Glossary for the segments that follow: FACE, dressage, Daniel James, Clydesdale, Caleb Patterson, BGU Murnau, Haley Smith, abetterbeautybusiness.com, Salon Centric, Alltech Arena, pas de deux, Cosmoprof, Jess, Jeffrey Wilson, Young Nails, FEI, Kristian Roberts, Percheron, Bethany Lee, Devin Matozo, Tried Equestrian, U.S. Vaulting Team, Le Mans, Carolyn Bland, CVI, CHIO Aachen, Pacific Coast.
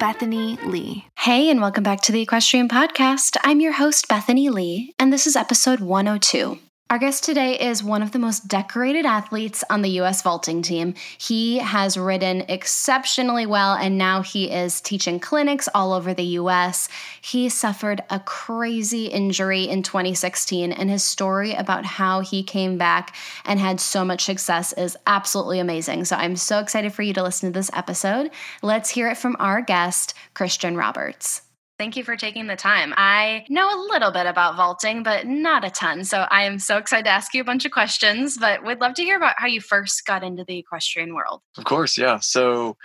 Bethany Lee. Hey, and welcome back to the Equestrian Podcast. I'm your host, Bethany Lee, and this is episode 102. Our guest today is one of the most decorated athletes on the U.S. vaulting team. He has ridden exceptionally well, and now he is teaching clinics all over the U.S. He suffered a crazy injury in 2016, and his story about how he came back and had so much success is absolutely amazing. So I'm so excited for you to listen to this episode. Let's hear it from our guest, Kristian Roberts. Thank you for taking the time. I know a little bit about vaulting, but not a ton. So I am so excited to ask you a bunch of questions, but would love to hear about how you first got into the equestrian world. Of course. Yeah. So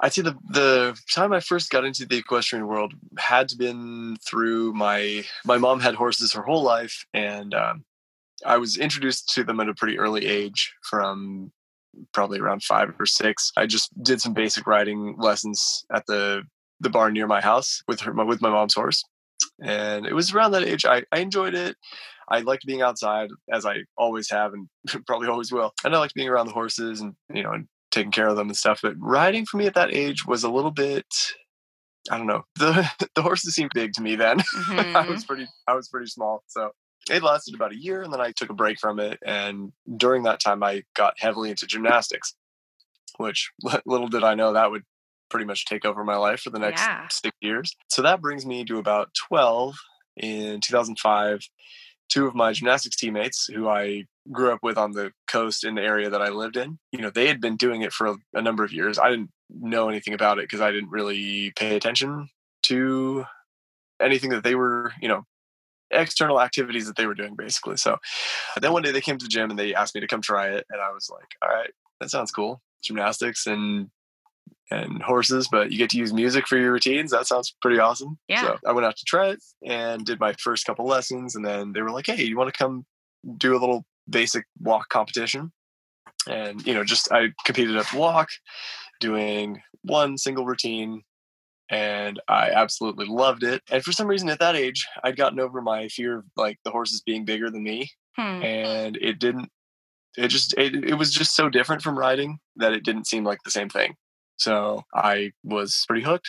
I'd say the time I first got into the equestrian world had been through my mom had horses her whole life. And I was introduced to them at a pretty early age, from probably around 5 or 6. I just did some basic riding lessons at the barn near my house with my mom's horse. And it was around that age. I enjoyed it. I liked being outside, as I always have and probably always will. And I liked being around the horses and, and taking care of them and stuff. But riding for me at that age was a little bit, I don't know. The horses seemed big to me then. Mm-hmm. I was pretty small. So it lasted about a year, and then I took a break from it. And during that time, I got heavily into gymnastics, which little did I know that would pretty much take over my life for the next 6 years. So that brings me to about 12. In 2005, two of my gymnastics teammates who I grew up with on the coast in the area that I lived in, they had been doing it for a number of years. I didn't know anything about it because I didn't really pay attention to anything that they were, external activities that they were doing, basically. So then one day they came to the gym and they asked me to come try it. And I was like, all right, that sounds cool. Gymnastics and horses, but you get to use music for your routines. That sounds pretty awesome. Yeah. So I went out to try it and did my first couple lessons. And then they were like, hey, you want to come do a little basic walk competition? And, I competed at the walk doing one single routine, and I absolutely loved it. And for some reason at that age, I'd gotten over my fear of the horses being bigger than me. And it was just so different from riding that it didn't seem like the same thing. So I was pretty hooked.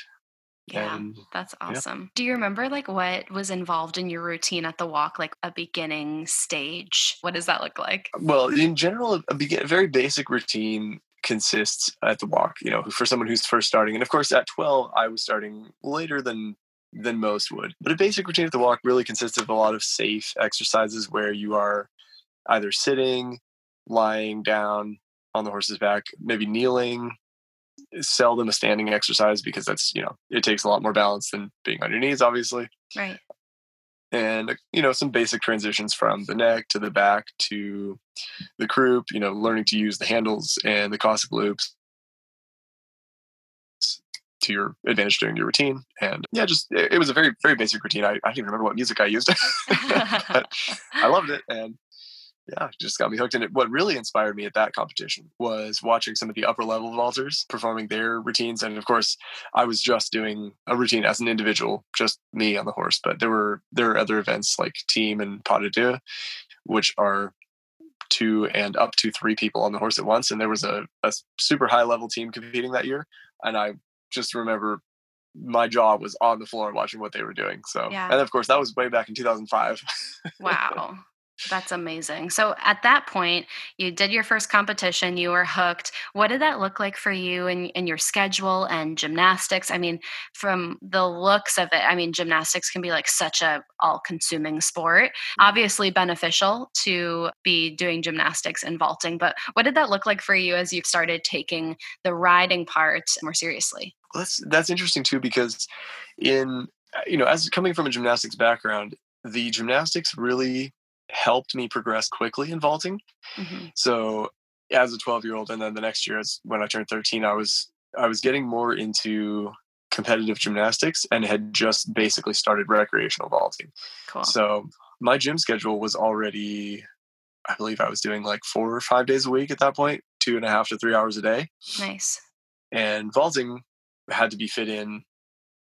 Yeah, and that's awesome. Yeah. Do you remember what was involved in your routine at the walk, a beginning stage? What does that look like? Well, in general, a very basic routine consists at the walk, for someone who's first starting. And of course, at 12, I was starting later than most would. But a basic routine at the walk really consists of a lot of safe exercises where you are either sitting, lying down on the horse's back, maybe kneeling. Seldom a standing exercise because that's, it takes a lot more balance than being on your knees, obviously. Right. And, some basic transitions from the neck to the back to the croup, learning to use the handles and the cossack loops to your advantage during your routine. And it was a very, very basic routine. I don't even remember what music I used. But I loved it. And yeah, just got me hooked. And what really inspired me at that competition was watching some of the upper level vaulters performing their routines. And of course, I was just doing a routine as an individual, just me on the horse. But there were other events like team and pas de deux, which are 2 and up to 3 people on the horse at once. And there was a super high level team competing that year. And I just remember my jaw was on the floor watching what they were doing. So, yeah. And of course, that was way back in 2005. Wow. That's amazing. So at that point, you did your first competition, you were hooked. What did that look like for you in your schedule and gymnastics? I mean, from the looks of it, gymnastics can be such a all-consuming sport, obviously beneficial to be doing gymnastics and vaulting. But what did that look like for you as you started taking the riding part more seriously? Well, that's interesting too, because as coming from a gymnastics background, the gymnastics really helped me progress quickly in vaulting. Mm-hmm. So as a 12-year-old, and then the next year when I turned 13, I was getting more into competitive gymnastics and had just basically started recreational vaulting. Cool. So my gym schedule was already, I believe I was doing like 4 or 5 days a week at that point, 2.5 to 3 hours a day. Nice. And vaulting had to be fit in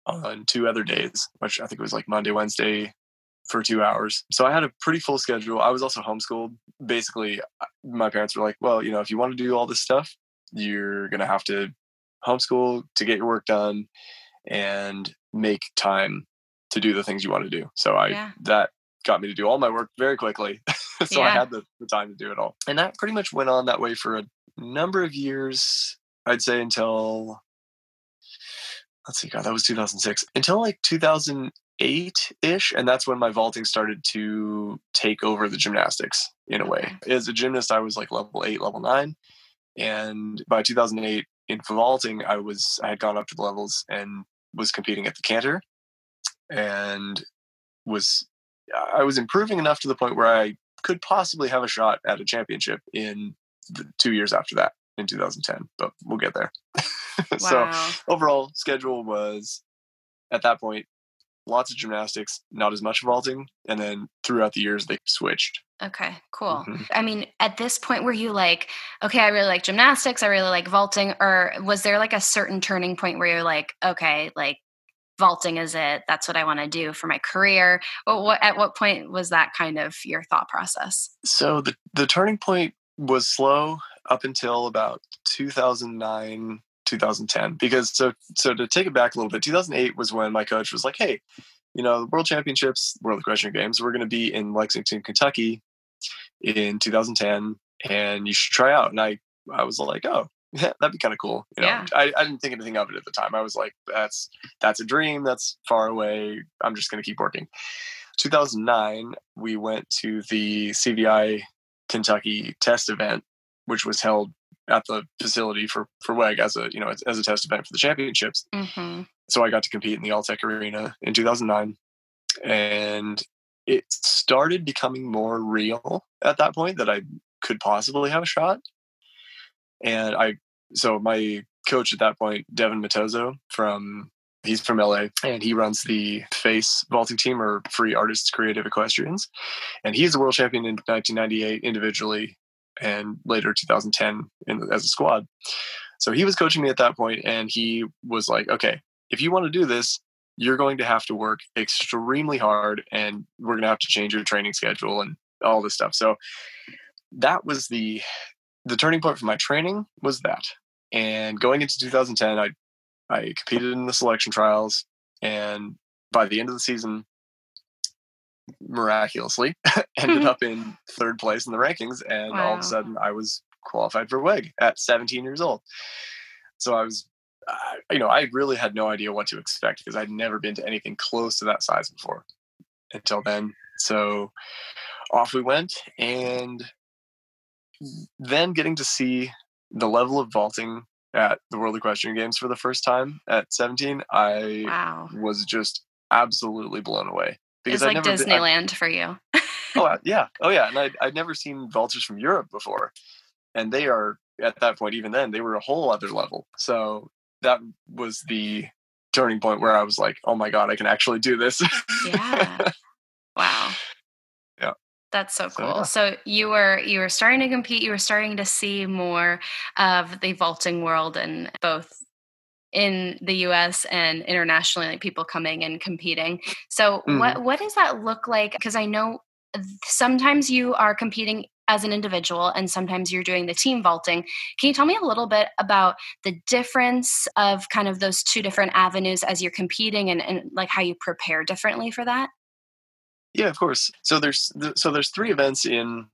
on 2 other days, which I think it was like Monday, Wednesday for 2 hours. So I had a pretty full schedule. I was also homeschooled. Basically, my parents were like, well, you know, if you want to do all this stuff, you're going to have to homeschool to get your work done and make time to do the things you want to do. So that got me to do all my work very quickly. So I had the time to do it all. And that pretty much went on that way for a number of years, I'd say until, let's see, God, that was 2006, until like 2008-ish. And that's when my vaulting started to take over the gymnastics in a way. As a gymnast, I was like level 8, level 9. And by 2008 in vaulting, I had gone up to the levels and was competing at the canter, and I was improving enough to the point where I could possibly have a shot at a championship in the 2 years after that, in 2010, but we'll get there. Wow. So overall schedule was at that point, lots of gymnastics, not as much vaulting. And then throughout the years, they switched. Okay, cool. Mm-hmm. I mean, at this point, were you like, okay, I really like gymnastics, I really like vaulting, or was there like a certain turning point where you're like, okay, like vaulting is it, that's what I want to do for my career? At what point was that kind of your thought process? So the turning point was slow up until about 2009, 2010, because so to take it back a little bit, 2008 was when my coach was like, hey, you know, the World Championships, World Equestrian Games, we're going to be in Lexington, Kentucky in 2010, and you should try out. And I was like, oh, that'd be kind of cool. You know, I didn't think anything of it at the time. I was like, that's a dream. That's far away. I'm just going to keep working. 2009, we went to the CVI Kentucky test event, which was held at the facility for WEG as a test event for the championships. Mm-hmm. So I got to compete in the Alltech Arena in 2009, and it started becoming more real at that point that I could possibly have a shot. And so my coach at that point, Devin Matozo, he's from LA, and he runs the FACE vaulting team, or Free Artists Creative Equestrians. And he's the world champion in 1998 individually, and later 2010 as a squad. So he was coaching me at that point, and he was like, okay, if you want to do this, you're going to have to work extremely hard, and we're going to have to change your training schedule and all this stuff. So that was the turning point for my training, was that. And going into 2010, I competed in the selection trials, and by the end of the season, miraculously ended up in 3rd place in the rankings, and all of a sudden I was qualified for WEG at 17 years old. So I was, I really had no idea what to expect, because I'd never been to anything close to that size before until then. So off we went, and then getting to see the level of vaulting at the World Equestrian Games for the first time at 17, I was just absolutely blown away. Because it's like Disneyland for you. Oh, yeah. And I'd never seen vaulters from Europe before. And they are, at that point, even then, they were a whole other level. So that was the turning point where I was like, oh my God, I can actually do this. Yeah. Wow. Yeah. That's so cool. Yeah. So you were starting to compete. You were starting to see more of the vaulting world, and both in the US and internationally, like people coming and competing. So what does that look like? Because I know sometimes you are competing as an individual, and sometimes you're doing the team vaulting. Can you tell me a little bit about the difference of kind of those two different avenues as you're competing, and like how you prepare differently for that? Yeah, of course. So there's 3 events in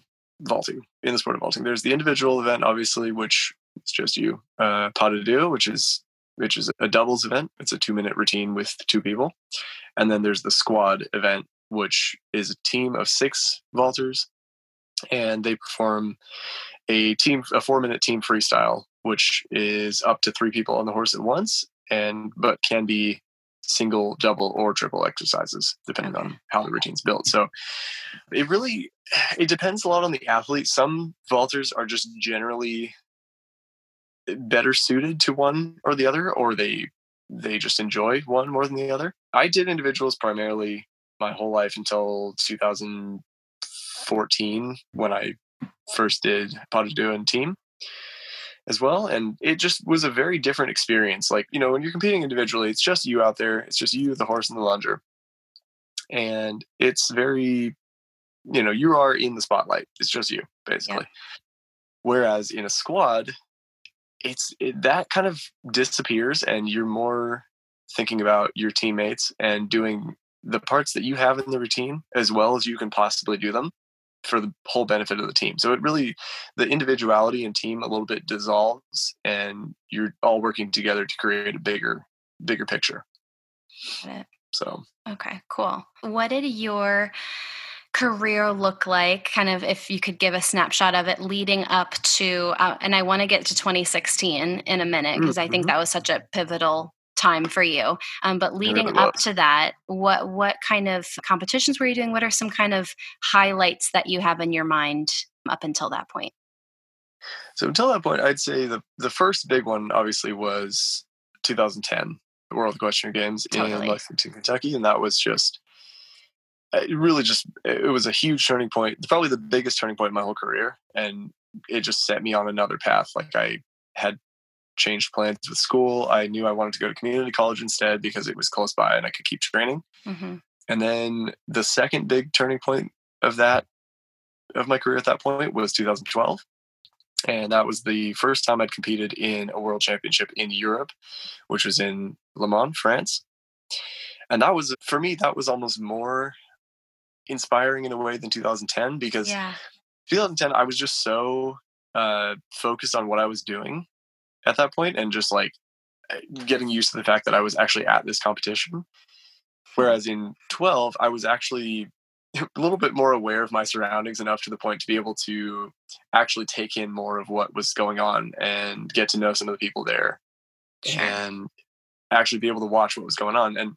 vaulting, in the sport of vaulting. There's the individual event, obviously, which is just you, pas de deux, which is a doubles event. It's a 2-minute routine with 2 people. And then there's the squad event, which is a team of 6 vaulters, and they perform a 4-minute team freestyle, which is up to 3 people on the horse at once, but can be single, double, or triple exercises, depending on how the routine's built. So it depends a lot on the athlete. Some vaulters are just generally better suited to one or the other, or they just enjoy one more than the other. I did individuals primarily my whole life until 2014 when I first did pas de deux and team as well. And it just was a very different experience. Like, you know, when you're competing individually, it's just you out there. It's just you, the horse, and the lunger. And it's very, you know, you are in the spotlight. It's just you, basically. Yeah. Whereas in a squad, it's that kind of disappears and you're more thinking about your teammates and doing the parts that you have in the routine as well as you can possibly do them for the whole benefit of the team. So it really, the individuality and team a little bit dissolves and you're all working together to create a bigger picture. So. Okay, cool. What did your career look like, kind of if you could give a snapshot of it leading up to, and I want to get to 2016 in a minute because I think that was such a pivotal time for you. But leading up to that, what kind of competitions were you doing? What are some kind of highlights that you have in your mind up until that point? So until that point, I'd say the first big one obviously was 2010, the World Equestrian Games in Lexington, Kentucky. And that was just, it was a huge turning point, probably the biggest turning point in my whole career. And it just set me on another path. Like I had changed plans with school. I knew I wanted to go to community college instead because it was close by and I could keep training. Mm-hmm. And then the second big turning point of my career at that point was 2012. And that was the first time I'd competed in a world championship in Europe, which was in Le Mans, France. And that was, for me, that was almost more inspiring in a way than 2010 because 2010, I was just so focused on what I was doing at that point and just like getting used to the fact that I was actually at this competition. Whereas in 12, I was actually a little bit more aware of my surroundings enough to the point to be able to actually take in more of what was going on and get to know some of the people there and actually be able to watch what was going on. And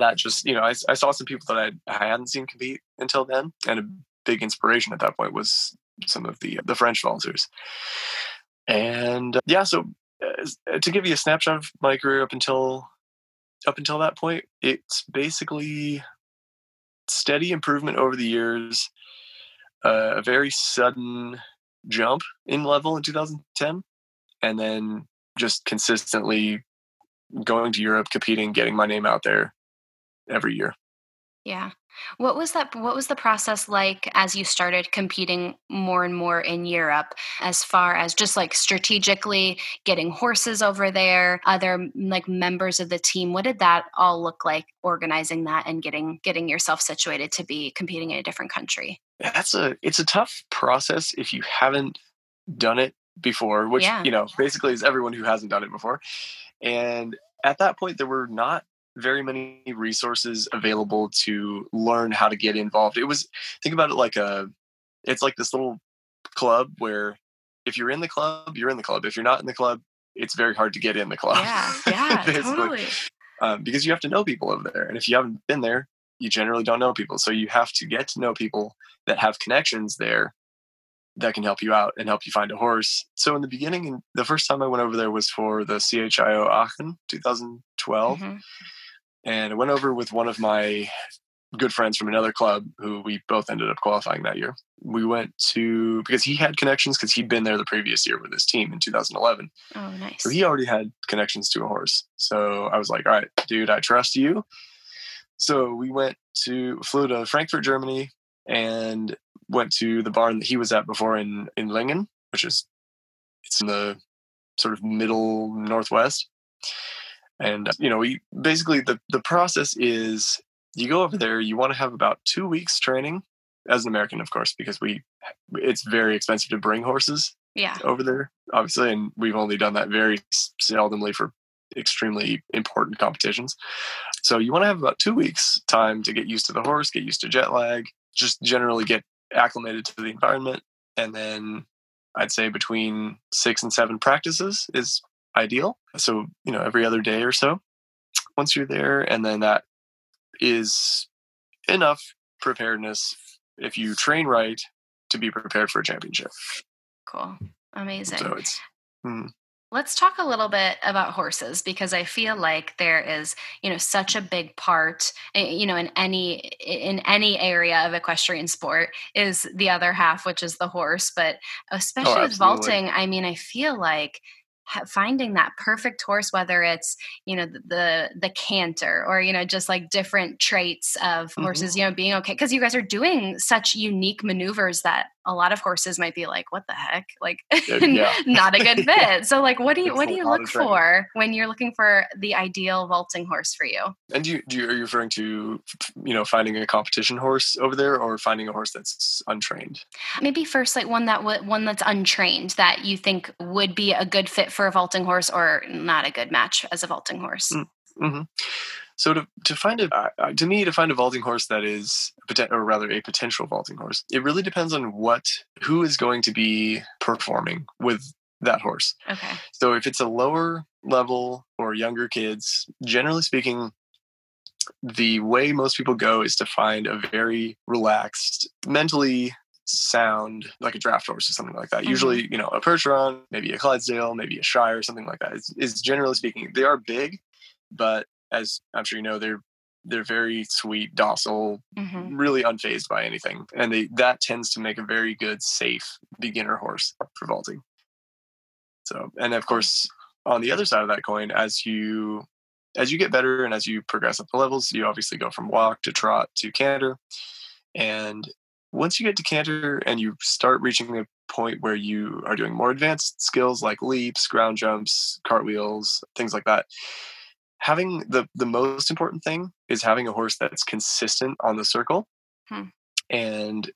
that just, you know, I saw some people that I hadn't seen compete until then. And a big inspiration at that point was some of the French vaulters. And to give you a snapshot of my career up until that point, it's basically steady improvement over the years, a very sudden jump in level in 2010, and then just consistently going to Europe, competing, getting my name out there every year. Yeah. What was the process like as you started competing more and more in Europe, as far as just like strategically getting horses over there, other like members of the team? What did that all look like, organizing that and getting yourself situated to be competing in a different country? It's a tough process if you haven't done it before, which, you know, basically is everyone who hasn't done it before. And at that point, there were not very many resources available to learn how to get involved. Think about it like it's like this little club where if you're in the club, you're in the club. If you're not in the club, it's very hard to get in the club. Yeah, totally. Because you have to know people over there. And if you haven't been there, you generally don't know people. So you have to get to know people that have connections there that can help you out and help you find a horse. So in the beginning, the first time I went over there was for the CHIO Aachen 2012. Mm-hmm. And I went over with one of my good friends from another club who we both ended up qualifying that year. We went to, because he had connections because he'd been there the previous year with his team in 2011. Oh, nice. So he already had connections to a horse. So I was like, all right, dude, I trust you. So we flew to Frankfurt, Germany, and went to the barn that he was at before in Lingen, which is, it's in the sort of middle northwest. And, you know, we basically, the process is you go over there, you want to have about 2 weeks training as an American, of course, because it's very expensive to bring horses over there, obviously. And we've only done that very seldomly for extremely important competitions. So you want to have about 2 weeks time to get used to the horse, get used to jet lag, just generally get acclimated to the environment. And then I'd say between 6 and 7 practices is ideal. So, you know, every other day or so once you're there. And then that is enough preparedness if you train right to be prepared for a championship. Cool. Amazing. So it's Let's talk a little bit about horses, because I feel like there is, such a big part, in any area of equestrian sport is the other half, which is the horse, but especially with vaulting, I feel like finding that perfect horse, whether it's, the canter or, just like different traits of horses, being okay. 'Cause you guys are doing such unique maneuvers that a lot of horses might be like, what the heck? Like not a good fit. Yeah. So like, what do you look for when you're looking for the ideal vaulting horse for you? And are you referring to, finding a competition horse over there or finding a horse that's untrained? Maybe first, like one that's untrained that you think would be a good fit for a vaulting horse or not a good match as a vaulting horse. Mm-hmm. So to find a vaulting horse that is, a potential vaulting horse, it really depends on who is going to be performing with that horse. Okay. So if it's a lower level or younger kids, generally speaking, the way most people go is to find a very relaxed, mentally sound, like a draft horse or something like that. Mm-hmm. Usually, a Percheron, maybe a Clydesdale, maybe a Shire or something like that is generally speaking, they are big, but as I'm sure you know, they're very sweet, docile, really unfazed by anything. And that tends to make a very good, safe beginner horse for vaulting. So, and of course, on the other side of that coin, as you get better and as you progress up the levels, you obviously go from walk to trot to canter. And once you get to canter and you start reaching the point where you are doing more advanced skills like leaps, ground jumps, cartwheels, things like that, having the most important thing is having a horse that's consistent on the circle and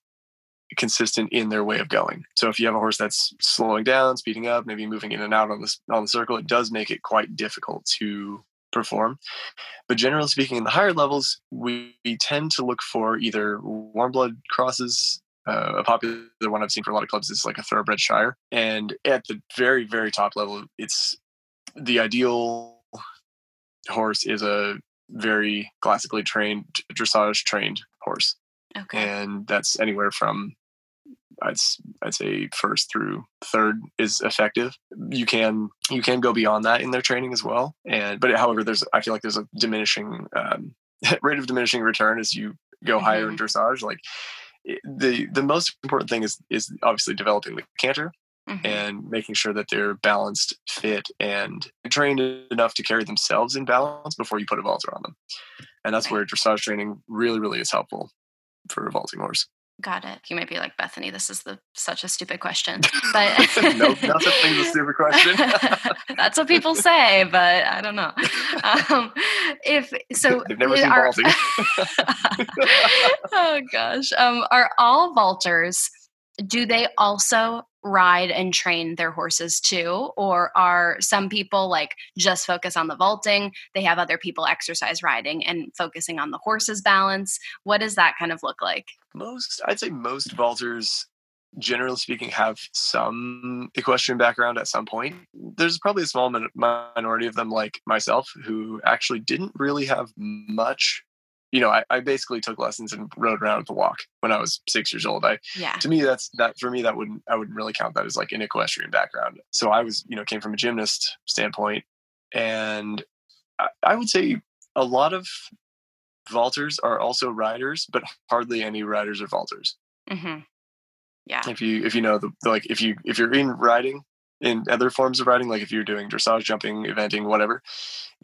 consistent in their way of going. So if you have a horse that's slowing down, speeding up, maybe moving in and out on the circle, it does make it quite difficult to perform. But generally speaking, in the higher levels, we tend to look for either warm blood crosses. A popular one I've seen for a lot of clubs is like a thoroughbred Shire. And at the very, very top level, it's the ideal horse is a very classically trained, dressage trained horse. Okay. And that's anywhere from I'd say first through third is effective. You can go beyond that in their training as well. However, I feel like there's a diminishing rate of diminishing return as you go higher in dressage. Like the most important thing is obviously developing the canter. Mm-hmm. And making sure that they're balanced, fit, and trained enough to carry themselves in balance before you put a vaulter on them. And that's where dressage training really, really is helpful for a vaulting horse. Got it. You might be like, Bethany, this is such a stupid question. But nope, not that thing's a stupid question. That's what people say, but I don't know. They've never seen vaulting. Oh gosh. Are all vaulters? Do they also ride and train their horses too? Or are some people like just focus on the vaulting? They have other people exercise riding and focusing on the horse's balance. What does that kind of look like? I'd say most vaulters, generally speaking, have some equestrian background at some point. There's probably a small minority of them like myself who actually didn't really have much. I basically took lessons and rode around at the walk when I was 6 years old. To me, I wouldn't really count that as like an equestrian background. So I was, came from a gymnast standpoint, and I would say a lot of vaulters are also riders, but hardly any riders are vaulters. Mm-hmm. Yeah. If you're in riding, in other forms of riding, like if you're doing dressage, jumping, eventing, whatever,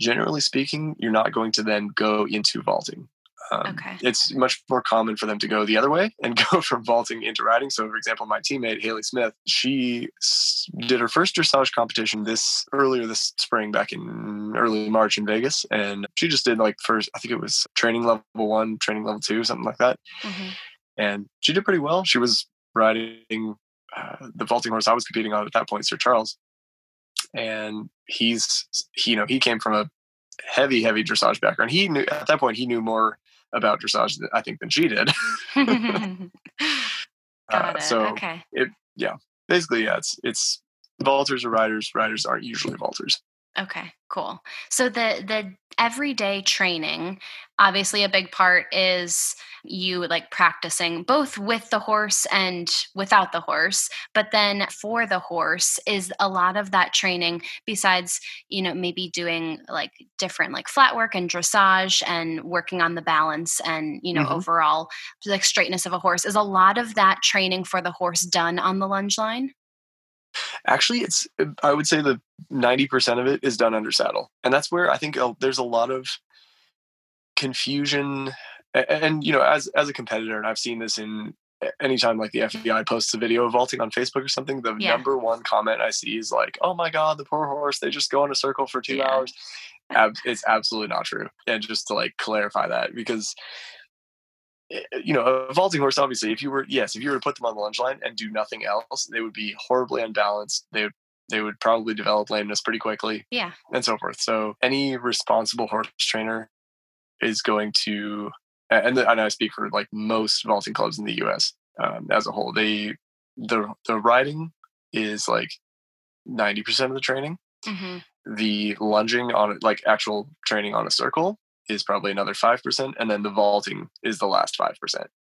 generally speaking, you're not going to then go into vaulting. Okay. It's much more common for them to go the other way and go from vaulting into riding. So, for example, my teammate, Haley Smith, she did her first dressage competition earlier this spring back in early March in Vegas. And she just did I think it was training level 1, training level 2, something like that. Mm-hmm. And she did pretty well. She was riding the vaulting horse I was competing on at that point, Sir Charles. And he came from a heavy, heavy dressage background. He knew more about dressage, I think, than she did. Basically, it's vaulters are riders. Riders aren't usually vaulters. Okay, cool. So the everyday training, obviously a big part is you like practicing both with the horse and without the horse, but then for the horse is a lot of that training besides, you know, maybe doing like different like flat work and dressage and working on the balance and, you know, overall like straightness of a horse. Is a lot of that training for the horse done on the lunge line? Actually, it's, I would say that 90% of it is done under saddle. And that's where I think there's a lot of confusion. And, you know, as a competitor, and I've seen this in anytime like the FEI posts a video of vaulting on Facebook or something, the number one comment I see is like, oh my God, the poor horse, they just go in a circle for 2 hours. It's absolutely not true. And just to like clarify that, because, you know, a vaulting horse, obviously, if you were to put them on the lunge line and do nothing else, they would be horribly unbalanced. They would probably develop lameness pretty quickly. Yeah. And so forth. So any responsible horse trainer is going to, and I speak for like most vaulting clubs in the US as a whole, the riding is like 90% of the training. Mm-hmm. The lunging on like actual training on a circle is probably another 5%. And then the vaulting is the last 5%.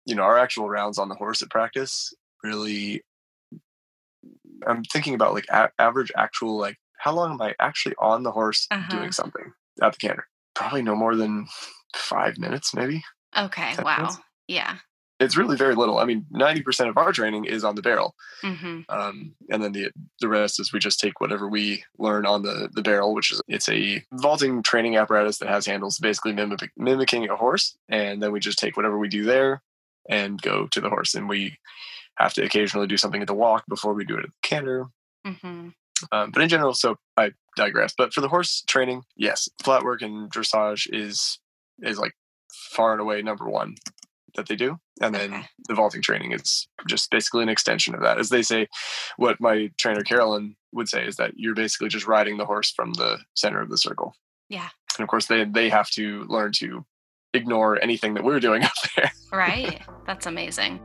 You know, our actual rounds on the horse at practice really, I'm thinking about like average actual, like how long am I actually on the horse doing something at the canter? Probably no more than 5 minutes, maybe. Okay. Wow. Minutes. Yeah. It's really very little. I mean, 90% of our training is on the barrel. Mm-hmm. And then the rest is we just take whatever we learn on the barrel, which is, it's a vaulting training apparatus that has handles basically mimicking a horse. And then we just take whatever we do there and go to the horse. And we have to occasionally do something at the walk before we do it at the canter. Mm-hmm. But in general, so I digress. But for the horse training, yes, flat work and dressage is like far and away number one that they do. And then the vaulting training is just basically an extension of that. As they say, what my trainer Carolyn would say is that you're basically just riding the horse from the center of the circle. Yeah. And of course they have to learn to ignore anything that we're doing up there. Right. That's amazing.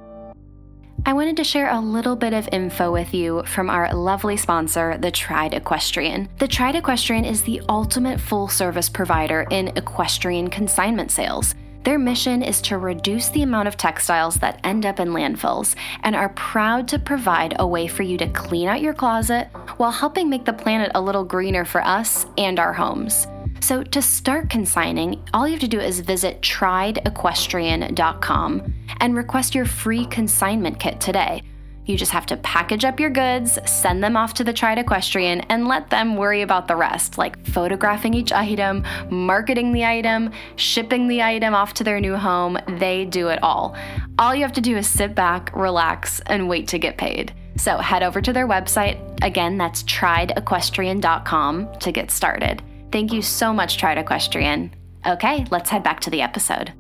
I wanted to share a little bit of info with you from our lovely sponsor, the Tried Equestrian. The Tried Equestrian is the ultimate full-service provider in equestrian consignment sales. Their mission is to reduce the amount of textiles that end up in landfills and are proud to provide a way for you to clean out your closet while helping make the planet a little greener for us and our homes. So to start consigning, all you have to do is visit triedequestrian.com and request your free consignment kit today. You just have to package up your goods, send them off to the Tried Equestrian, and let them worry about the rest, like photographing each item, marketing the item, shipping the item off to their new home. They do it all. All you have to do is sit back, relax, and wait to get paid. So head over to their website. Again, that's triedequestrian.com to get started. Thank you so much, Tried Equestrian. Okay, let's head back to the episode.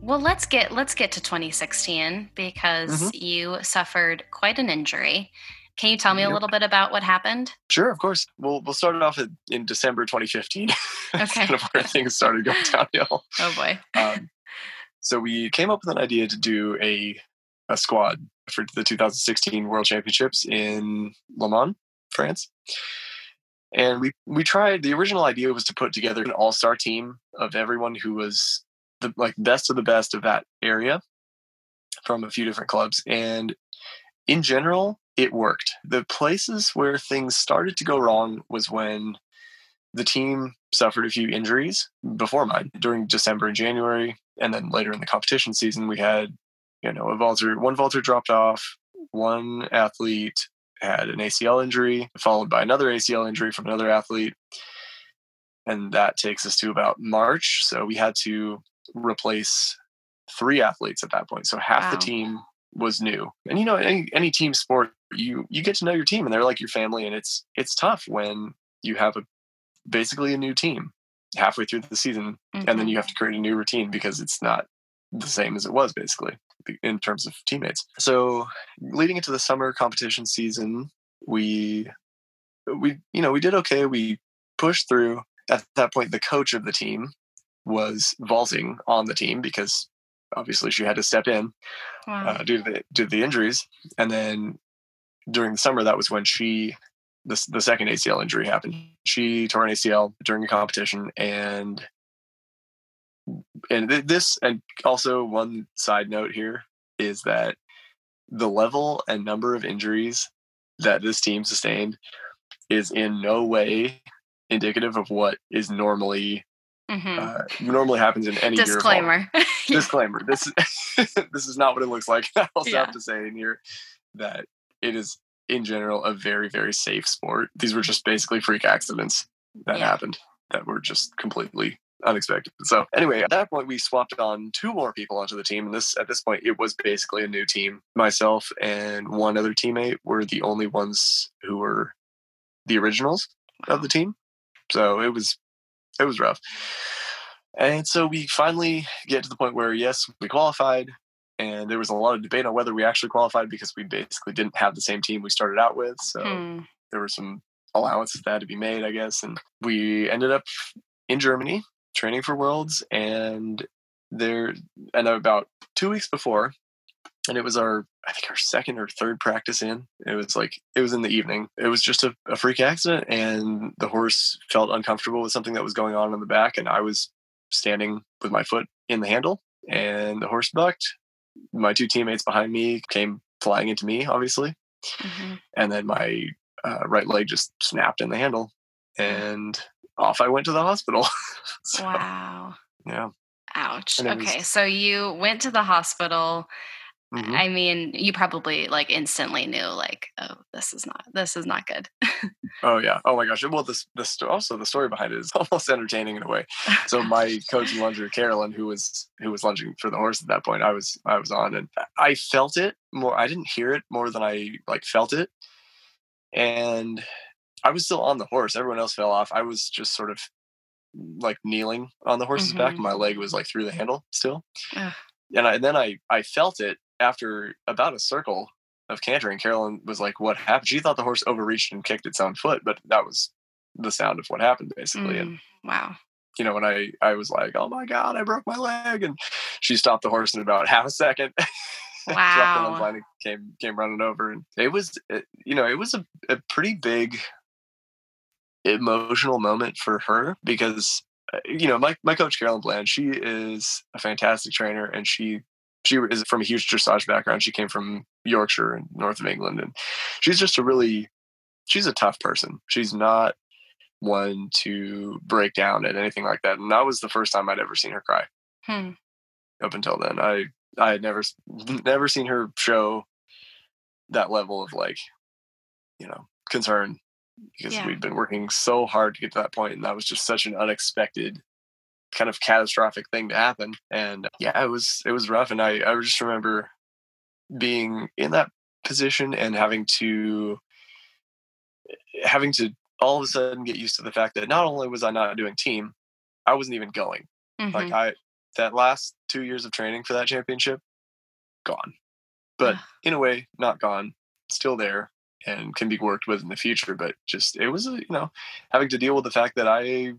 Well, let's get to 2016 because you suffered quite an injury. Can you tell me a little bit about what happened? Sure, of course. We'll start it off in December 2015. That's kind of where things started going downhill. Oh boy! So we came up with an idea to do a squad for the 2016 World Championships in Le Mans, France. And we tried. The original idea was to put together an all-star team of everyone who was the best of the best of that area from a few different clubs. And in general, it worked. The places where things started to go wrong was when the team suffered a few injuries before mine during December and January. And then later in the competition season, we had, you know, one vaulter dropped off, one athlete had an ACL injury, followed by another ACL injury from another athlete. And that takes us to about March. So we had to replace three athletes at that point. So half the team was new. And you know, any team sport, you get to know your team and they're like your family. And it's tough when you have basically a new team halfway through the season. Mm-hmm. And then you have to create a new routine because it's not the same as it was basically in terms of teammates. So leading into the summer competition season, we did okay. We pushed through. At that point, the coach of the team was vaulting on the team because obviously she had to step in due to the injuries. And then during the summer, that was when she the second ACL injury happened. She tore an ACL during a competition, and also one side note here is that the level and number of injuries that this team sustained is in no way indicative of what is normally happens in any disclaimer. Year. Disclaimer. This is not what it looks like. I also have to say in here that it is in general a very, very safe sport. These were just basically freak accidents that happened that were just completely unexpected. So anyway, at that point we swapped on two more people onto the team, and at this point it was basically a new team. Myself and one other teammate were the only ones who were the originals of the team. So it was rough. And so we finally get to the point where, yes, we qualified, and there was a lot of debate on whether we actually qualified because we basically didn't have the same team we started out with. So there were some allowances that had to be made, I guess. And we ended up in Germany training for Worlds, and about 2 weeks before, and it was our second or third practice in. It was in the evening. It was just a freak accident, and the horse felt uncomfortable with something that was going on in the back, and I was standing with my foot in the handle, and the horse bucked. My two teammates behind me came flying into me, obviously, and then my right leg just snapped in the handle, and off I went to the hospital. So, wow. Yeah. Ouch. Okay, so you went to the hospital. I mean, you probably instantly knew oh, this is not good. Oh yeah. Oh my gosh. Well, the story behind it is almost entertaining in a way. So my coach and lunger, Carolyn, who was lunging for the horse at that point, I was on, and I felt it more. I didn't hear it more than I felt it. And I was still on the horse. Everyone else fell off. I was just sort of kneeling on the horse's back. My leg was through the handle still. Ugh. And then I felt it. After about a circle of cantering, Carolyn was like, what happened? She thought the horse overreached and kicked its own foot, but that was the sound of what happened, basically. And wow. You know, and I was like, oh my God, I broke my leg. And she stopped the horse in about half a second. Wow. And came running over. And it was a pretty big emotional moment for her because, my coach, Carolyn Bland, she is a fantastic trainer, and she is from a huge dressage background. She came from Yorkshire and north of England. And she's just she's a tough person. She's not one to break down at anything like that. And that was the first time I'd ever seen her cry. Up until then, I had never seen her show that level of concern, because we'd been working so hard to get to that point. And that was just such an unexpected kind of catastrophic thing to happen. And it was rough. And I just remember being in that position and having to all of a sudden get used to the fact that not only was I not doing team, I wasn't even going. That last 2 years of training for that championship, gone. But in a way, not gone, still there and can be worked with in the future. But just, it was, having to deal with the fact that I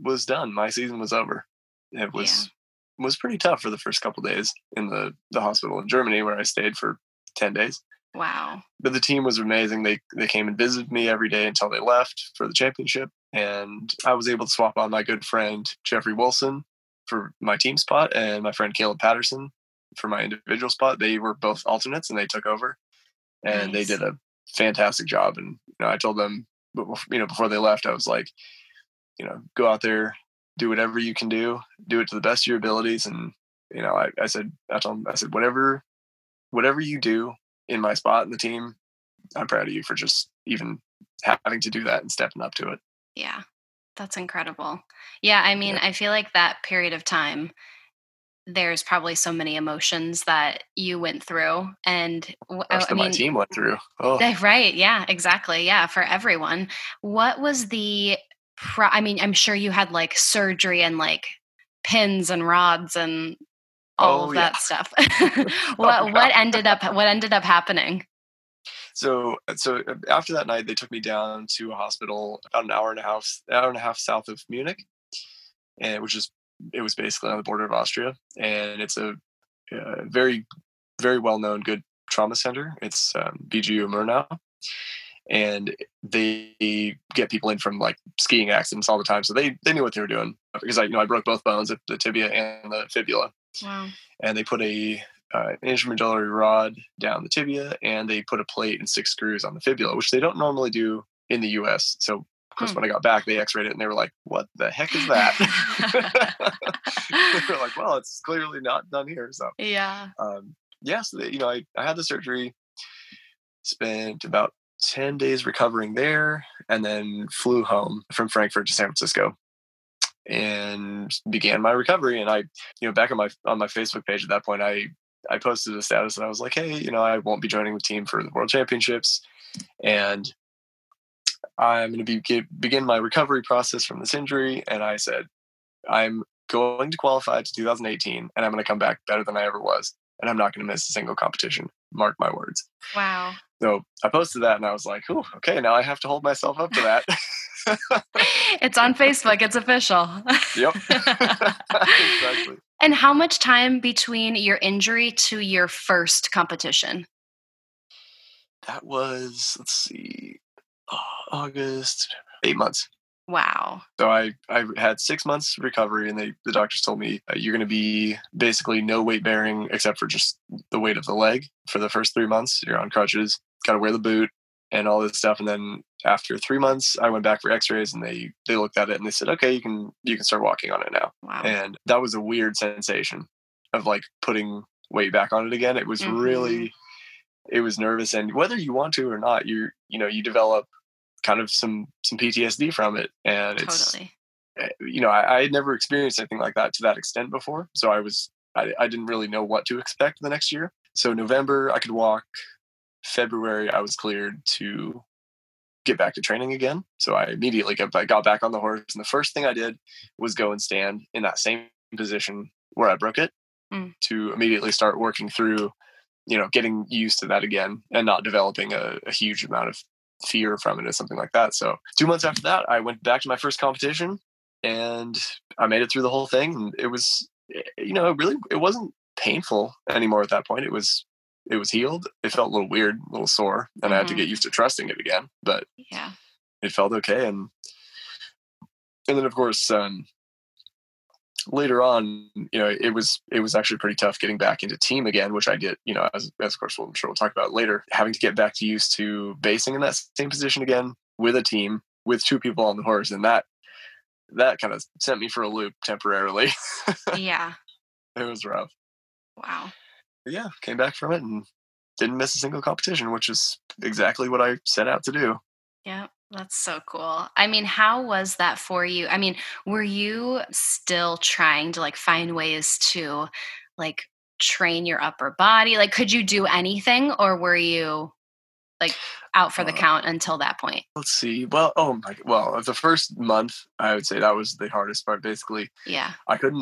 was done. My season was over. It was pretty tough for the first couple of days in the hospital in Germany, where I stayed for 10 days. Wow. But the team was amazing. They came and visited me every day until they left for the championship. And I was able to swap on my good friend, Jeffrey Wilson, for my team spot, and my friend, Caleb Patterson, for my individual spot. They were both alternates, and they took over, and they did a fantastic job. And, I told them, before they left, I was like, go out there, do whatever you can do it to the best of your abilities. And, I told him, whatever you do in my spot in the team, I'm proud of you for just even having to do that and stepping up to it. Yeah. That's incredible. Yeah. I mean, yeah. I feel like that period of time, there's probably so many emotions that you went through, and my team went through. Oh, right. Yeah, exactly. Yeah. For everyone. What was I'm sure you had surgery and pins and rods and all of that stuff. What ended up happening? So after that night, they took me down to a hospital about an hour and a half south of Munich, and it was basically on the border of Austria, and it's a very, very well known good trauma center. It's BGU Murnau. and they get people in from like skiing accidents all the time. So they knew what they were doing, because I broke both bones, the tibia and the fibula. Wow. And they put an intramedullary rod down the tibia, and they put a plate and 6 screws on the fibula, which they don't normally do in the US. So of course, when I got back, they x-rayed it and they were like, what the heck is that? They were like, well, it's clearly not done here. So yeah. I had the surgery, spent about 10 days recovering there, and then flew home from Frankfurt to San Francisco and began my recovery. And I, back on my Facebook page at that point, I posted a status and I was like, hey, I won't be joining the team for the World Championships, and I'm going to begin my recovery process from this injury. And I said, I'm going to qualify to 2018 and I'm going to come back better than I ever was. And I'm not going to miss a single competition. Mark my words. Wow. So I posted that and I was like, oh, okay, now I have to hold myself up to that. It's on Facebook. It's official. Yep. Exactly. And how much time between your injury to your first competition? That was, August, 8 months. Wow. So I had 6 months recovery, and the doctors told me you're going to be basically no weight bearing except for just the weight of the leg for the first 3 months. You're on crutches, got to wear the boot and all this stuff. And then after 3 months, I went back for x-rays, and they looked at it and they said, okay, you can start walking on it now. Wow. And that was a weird sensation of like putting weight back on it again. It was really nervous. And whether you want to or not, you develop kind of some PTSD from it. And it's, I had never experienced anything like that to that extent before. So I didn't really know what to expect the next year. So November I could walk, February I was cleared to get back to training again. So I immediately got back on the horse. And the first thing I did was go and stand in that same position where I broke it to immediately start working through, getting used to that again and not developing a huge amount of fear from it or something like that. So 2 months after that, I went back to my first competition, and I made it through the whole thing. And it was, it wasn't painful anymore at that point. It was healed. It felt a little weird, a little sore, and I had to get used to trusting it again, but yeah, it felt okay. And then of course, later on, it was actually pretty tough getting back into team again, which I did, as of course, I'm sure we'll talk about later, having to get back to used to basing in that same position again with a team with 2 people on the horse. And that kind of sent me for a loop temporarily. Yeah. It was rough. Wow. But yeah. Came back from it and didn't miss a single competition, which is exactly what I set out to do. Yeah. That's so cool. I mean, how was that for you? I mean, were you still trying to find ways to train your upper body? Could you do anything, or were you out for the count until that point? Let's see. Well, the first month, I would say that was the hardest part, basically. Yeah. I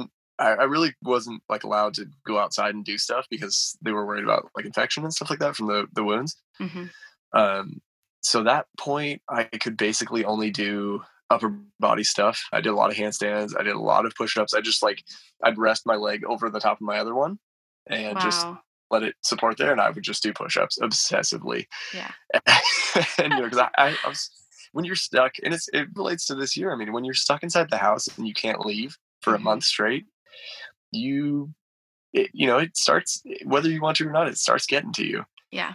really wasn't allowed to go outside and do stuff because they were worried about infection and stuff like that from the wounds. Mm-hmm. So that point, I could basically only do upper body stuff. I did a lot of handstands. I did a lot of push-ups. I just I'd rest my leg over the top of my other one and just let it support there. And I would just do push-ups obsessively. Yeah. And because I was, when you're stuck, and it relates to this year. I mean, when you're stuck inside the house and you can't leave for a month straight, it starts, whether you want to or not, it starts getting to you. Yeah.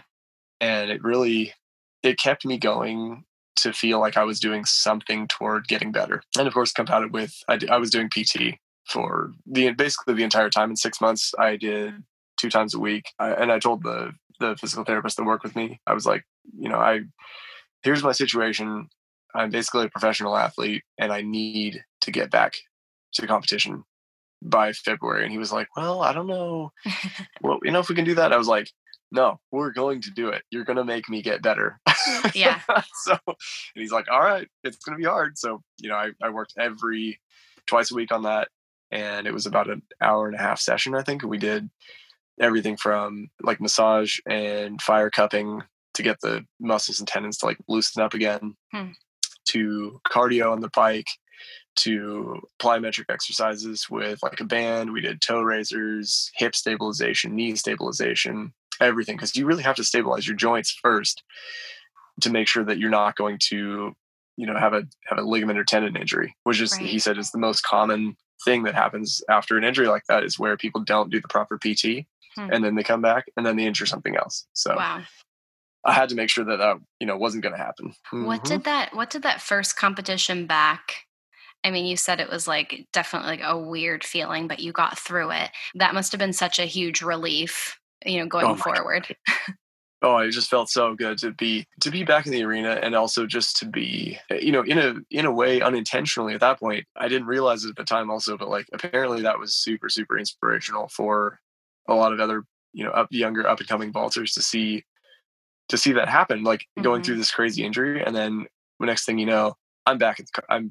And it really... it kept me going to feel like I was doing something toward getting better. And of course, compounded with, I was doing PT for basically the entire time. In 6 months, I did 2 times a week. And I told the physical therapist that worked with me, I was like, here's my situation. I'm basically a professional athlete and I need to get back to competition by February. And he was like, well, I don't know. Well, if we can do that. I was like, no, we're going to do it. You're going to make me get better. Yeah. So, and he's like, all right, it's going to be hard. So, I worked twice a week on that. And it was about an hour and a half session, I think. We did everything from massage and fire cupping to get the muscles and tendons to loosen up again, to cardio on the bike, to plyometric exercises with a band. We did toe raisers, hip stabilization, knee stabilization, everything, because you really have to stabilize your joints first to make sure that you're not going to, you know, have a ligament or tendon injury, which is, right. He said, is the most common thing that happens after an injury like that, is where people don't do the proper PT and then they come back and then they injure something else. So wow. I had to make sure that, you know, wasn't going to happen. Mm-hmm. What did that first competition back? I mean, you said it was like definitely like a weird feeling, but you got through it. That must've been such a huge relief, you know, going forward. Oh, it just felt so good to be back in the arena, and also just to be, you know, in a way unintentionally at that point. I didn't realize it at the time also, but like apparently that was super, super inspirational for a lot of other, you know, younger up and coming vaulters to see that happen, like going through this crazy injury. And then the next thing you know, I'm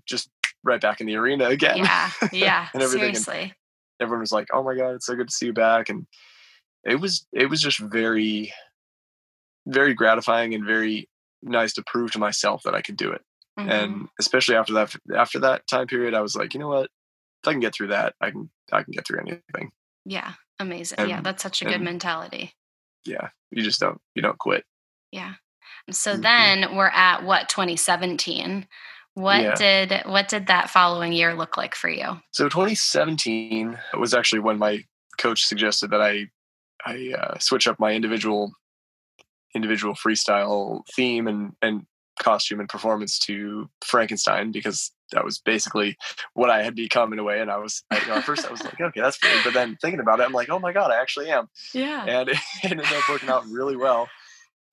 just right back in the arena again. Yeah. And everything. Seriously. And everyone was like, oh my God, it's so good to see you back. And it was just very, very gratifying and very nice to prove to myself that I could do it. Mm-hmm. And especially after that time period, I was like, you know what, if I can get through that, I can get through anything. Yeah. Amazing. And, yeah. That's such a good mentality. Yeah. You just don't quit. Yeah. So then we're at 2017. What did that following year look like for you? So 2017 was actually when my coach suggested that I switch up my individual freestyle theme and costume and performance to Frankenstein, because that was basically what I had become in a way. And at first I was like, okay, that's weird. But then thinking about it, I'm like, oh my God, I actually am. Yeah. And it ended up working out really well.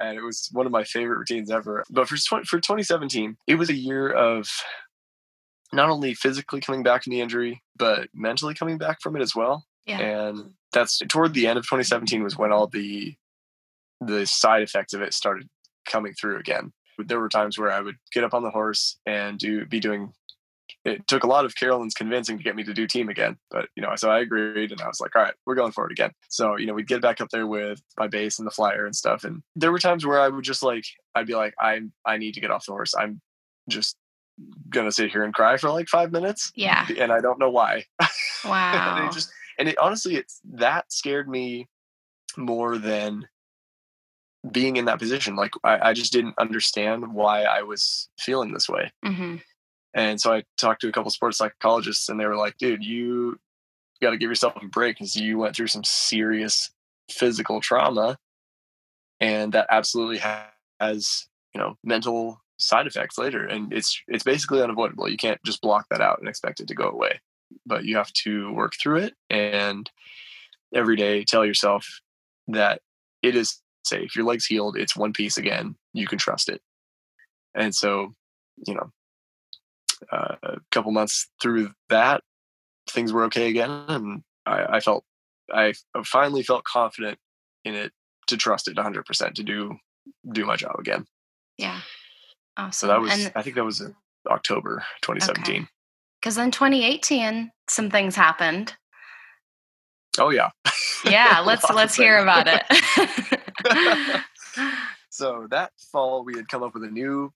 And it was one of my favorite routines ever. But for 2017, it was a year of not only physically coming back from the injury, but mentally coming back from it as well. Yeah. And that's toward the end of 2017 was when all the side effects of it started coming through again. There were times where I would get up on the horse and be doing. It took a lot of Carolyn's convincing to get me to do team again, but you know, so I agreed and I was like, all right, we're going for it again. So, you know, we'd get back up there with my base and the flyer and stuff. And there were times where I would just like, I'd be like, I need to get off the horse. I'm just going to sit here and cry for like 5 minutes. Yeah. And I don't know why. Wow. and it honestly, that scared me more than being in that position. Like I just didn't understand why I was feeling this way. Mm-hmm. And so I talked to a couple sports psychologists and they were like, dude, you got to give yourself a break because you went through some serious physical trauma, and that absolutely has, you know, mental side effects later. And it's basically unavoidable. You can't just block that out and expect it to go away, but you have to work through it. And every day tell yourself that it is safe. Your leg's healed. It's one piece again. You can trust it. And so, you know, a couple months through that, things were okay again, and I finally felt confident in it to trust it 100% to do my job again. Yeah, awesome. So that was, and I think that was October 2017. Because then 2018, some things happened. Oh yeah, yeah. Let's hear about it. So that fall, we had come up with a new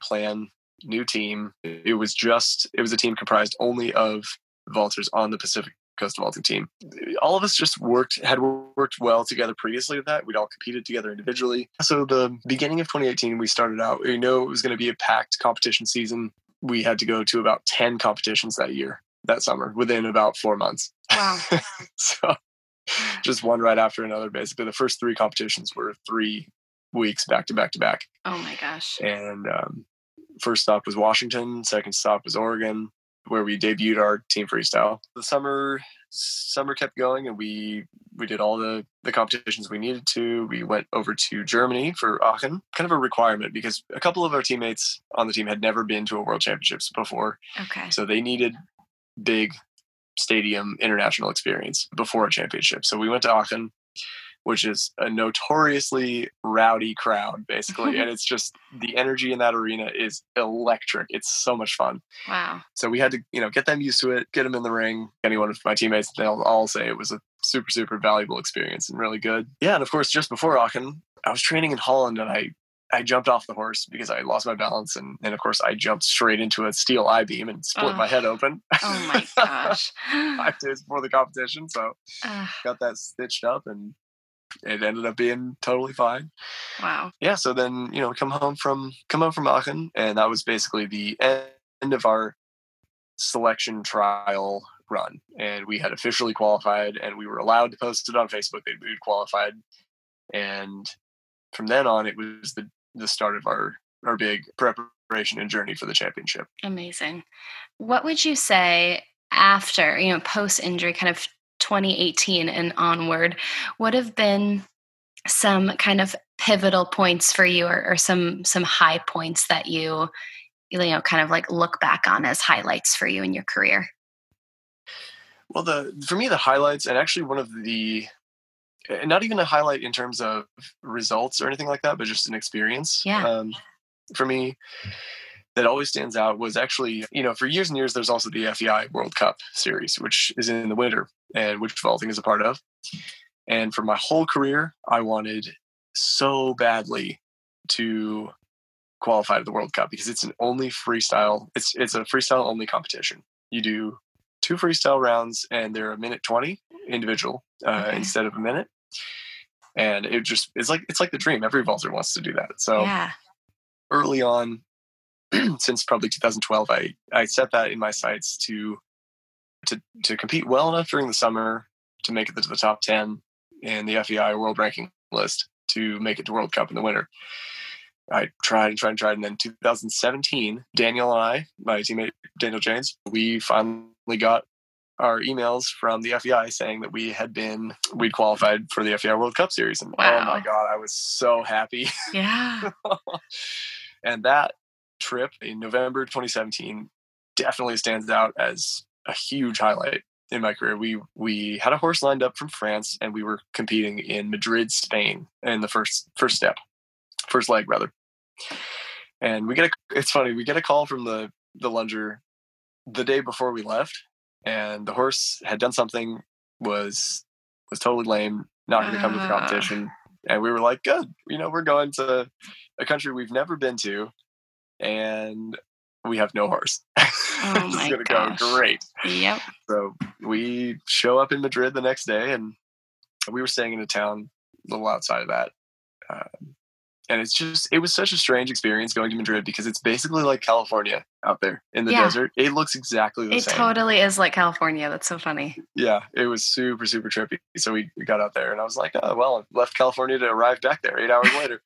plan. New team. It was a team comprised only of vaulters on the Pacific Coast vaulting team. All of us just had worked well together previously with that. We'd all competed together individually. So the beginning of 2018, we started out, we know it was going to be a packed competition season. We had to go to about 10 competitions that summer within about 4 months. Wow. So just one right after another, basically. The first three competitions were 3 weeks back to back to back. Oh my gosh. And, first stop was Washington. Second stop was Oregon, where we debuted our team freestyle. The summer kept going, and we did all the competitions we needed to. We went over to Germany for Aachen, kind of a requirement because a couple of our teammates on the team had never been to a world championships before. Okay. So they needed big stadium international experience before a championship. So we went to Aachen, which is a notoriously rowdy crowd, basically. And it's just, the energy in that arena is electric. It's so much fun. Wow. So we had to, you know, get them used to it, get them in the ring. Any one of my teammates, they'll all say it was a super, super valuable experience and really good. Yeah. And of course, just before Aachen, I was training in Holland, and I jumped off the horse because I lost my balance. And of course, I jumped straight into a steel I-beam and split my head open. Oh my gosh. 5 days before the competition. So got that stitched up and it ended up being totally fine. Wow. Yeah. So then, you know, come home from Aachen, and that was basically the end of our selection trial run. And we had officially qualified, and we were allowed to post it on Facebook that we'd qualified. And from then on, it was the start of our big preparation and journey for the championship. Amazing. What would you say after, you know, post-injury, kind of 2018 and onward, would have been some kind of pivotal points for you, or some high points that you know, kind of like look back on as highlights for you in your career? Well, for me, the highlights, and actually one of the, not even a highlight in terms of results or anything like that, but just an experience. Yeah. For me, that always stands out was actually, you know, for years and years, there's also the FEI World Cup series, which is in the winter and which vaulting is a part of. And for my whole career, I wanted so badly to qualify to the World Cup because it's an only freestyle. It's a freestyle only competition. You do 2 freestyle rounds and they're 1:20 individual instead of a minute. And it just, it's like the dream. Every vaulter wants to do that. So yeah. Early on, since probably 2012, I set that in my sights to compete well enough during the summer to make it to the top 10 in the FEI world ranking list to make it to World Cup in the winter. I tried. And then 2017, Daniel and I, my teammate Daniel James, we finally got our emails from the FEI saying that we'd qualified for the FEI World Cup series. And wow. Oh my God, I was so happy. Yeah. And that trip in November 2017 definitely stands out as a huge highlight in my career. We had a horse lined up from France, and we were competing in Madrid, Spain, in the first leg. And we get a call from the lunger the day before we left, and the horse had done something, was totally lame, not going to come to the competition. And we were like, good, you know, we're going to a country we've never been to, and we have no horse. Oh my it's gonna go great. Yep. So we show up in Madrid the next day, and we were staying in a town a little outside of that. And it was such a strange experience going to Madrid because it's basically like California out there in the desert. It looks exactly the same. It totally is like California. That's so funny. Yeah, it was super, super trippy. So we got out there, and I was like, oh, well, I left California to arrive back there 8 hours later.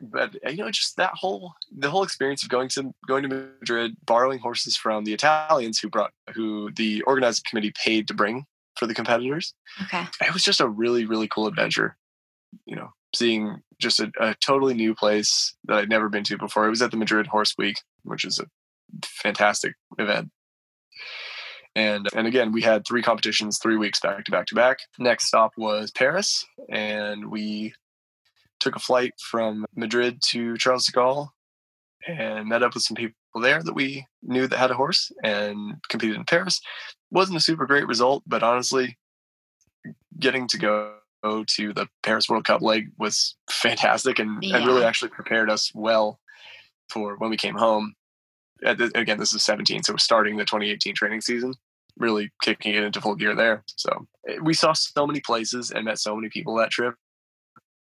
But, you know, just that the whole experience of going to Madrid, borrowing horses from the Italians who the organizing committee paid to bring for the competitors. Okay. It was just a really, really cool adventure, you know, seeing just a totally new place that I'd never been to before. It was at the Madrid Horse Week, which is a fantastic event. And again, we had 3 competitions, 3 weeks back to back. Next stop was Paris, and we took a flight from Madrid to Charles de Gaulle and met up with some people there that we knew that had a horse and competed in Paris. Wasn't a super great result, but honestly, getting to go to the Paris World Cup leg was fantastic and really actually prepared us well for when we came home. Again, this is 2017, so starting the 2018 training season, really kicking it into full gear there. So we saw so many places and met so many people that trip.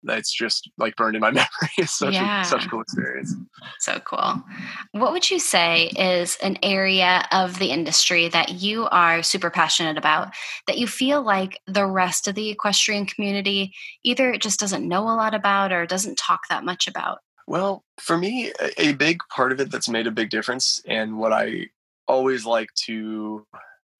That's just like burned in my memory. It's such a cool experience. So cool. What would you say is an area of the industry that you are super passionate about that you feel like the rest of the equestrian community either just doesn't know a lot about or doesn't talk that much about? Well, for me, a big part of it that's made a big difference, and what I always like to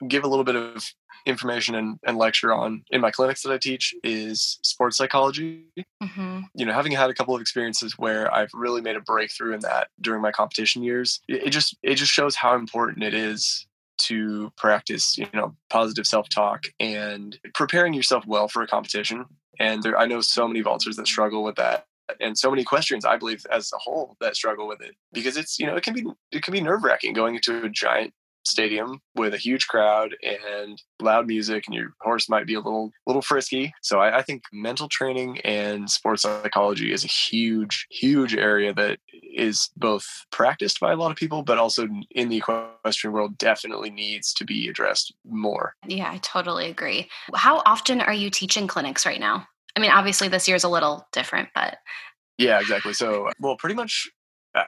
give a little bit of information and lecture on in my clinics that I teach, is sports psychology. Mm-hmm. You know, having had a couple of experiences where I've really made a breakthrough in that during my competition years, it just shows how important it is to practice, you know, positive self-talk and preparing yourself well for a competition. And I know so many vaulters that struggle with that, and so many equestrians, I believe, as a whole, that struggle with it, because it's, you know, it can be nerve-wracking going into a giant stadium with a huge crowd and loud music, and your horse might be a little frisky. So I think mental training and sports psychology is a huge, huge area that is both practiced by a lot of people, but also in the equestrian world definitely needs to be addressed more. Yeah, I totally agree. How often are you teaching clinics right now? I mean, obviously this year's a little different, but. Yeah, exactly. So, well, pretty much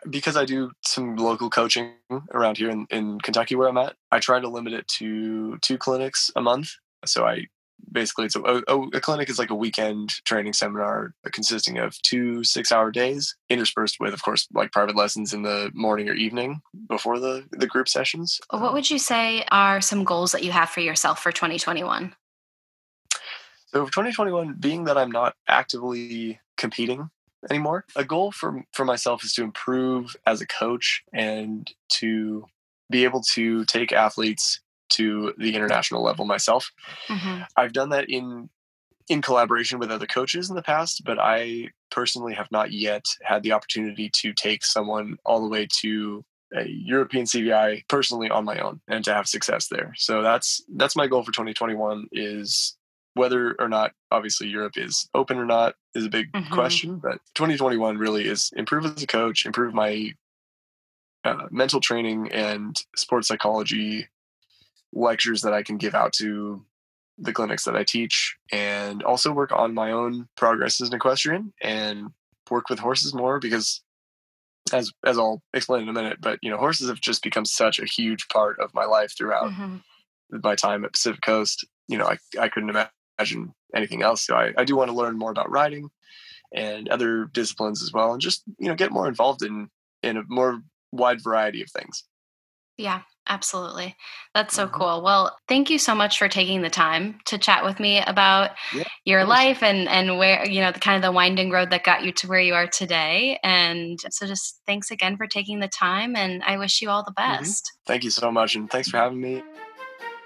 because I do some local coaching around here in Kentucky where I'm at, I try to limit it to 2 clinics a month. So I basically, it's a clinic is like a weekend training seminar consisting of 2 six-hour days interspersed with, of course, like private lessons in the morning or evening before the group sessions. What would you say are some goals that you have for yourself for 2021? So for 2021, being that I'm not actively competing anymore, a goal for myself is to improve as a coach and to be able to take athletes to the international level myself. Mm-hmm. I've done that in collaboration with other coaches in the past, but I personally have not yet had the opportunity to take someone all the way to a European CVI personally on my own and to have success there. So that's my goal for 2021 is. Whether or not, obviously, Europe is open or not is a big question, but 2021 really is improve as a coach, improve my mental training and sports psychology lectures that I can give out to the clinics that I teach, and also work on my own progress as an equestrian and work with horses more because, as I'll explain in a minute, but you know, horses have just become such a huge part of my life throughout my time at Pacific Coast. You know, I couldn't imagine anything else. So I do want to learn more about riding and other disciplines as well, and just, you know, get more involved in a more wide variety of things. Yeah, absolutely. That's so cool. Well, thank you so much for taking the time to chat with me about your life and where, you know, the kind of the winding road that got you to where you are today. And so just thanks again for taking the time, and I wish you all the best. Thank you so much. And thanks for having me.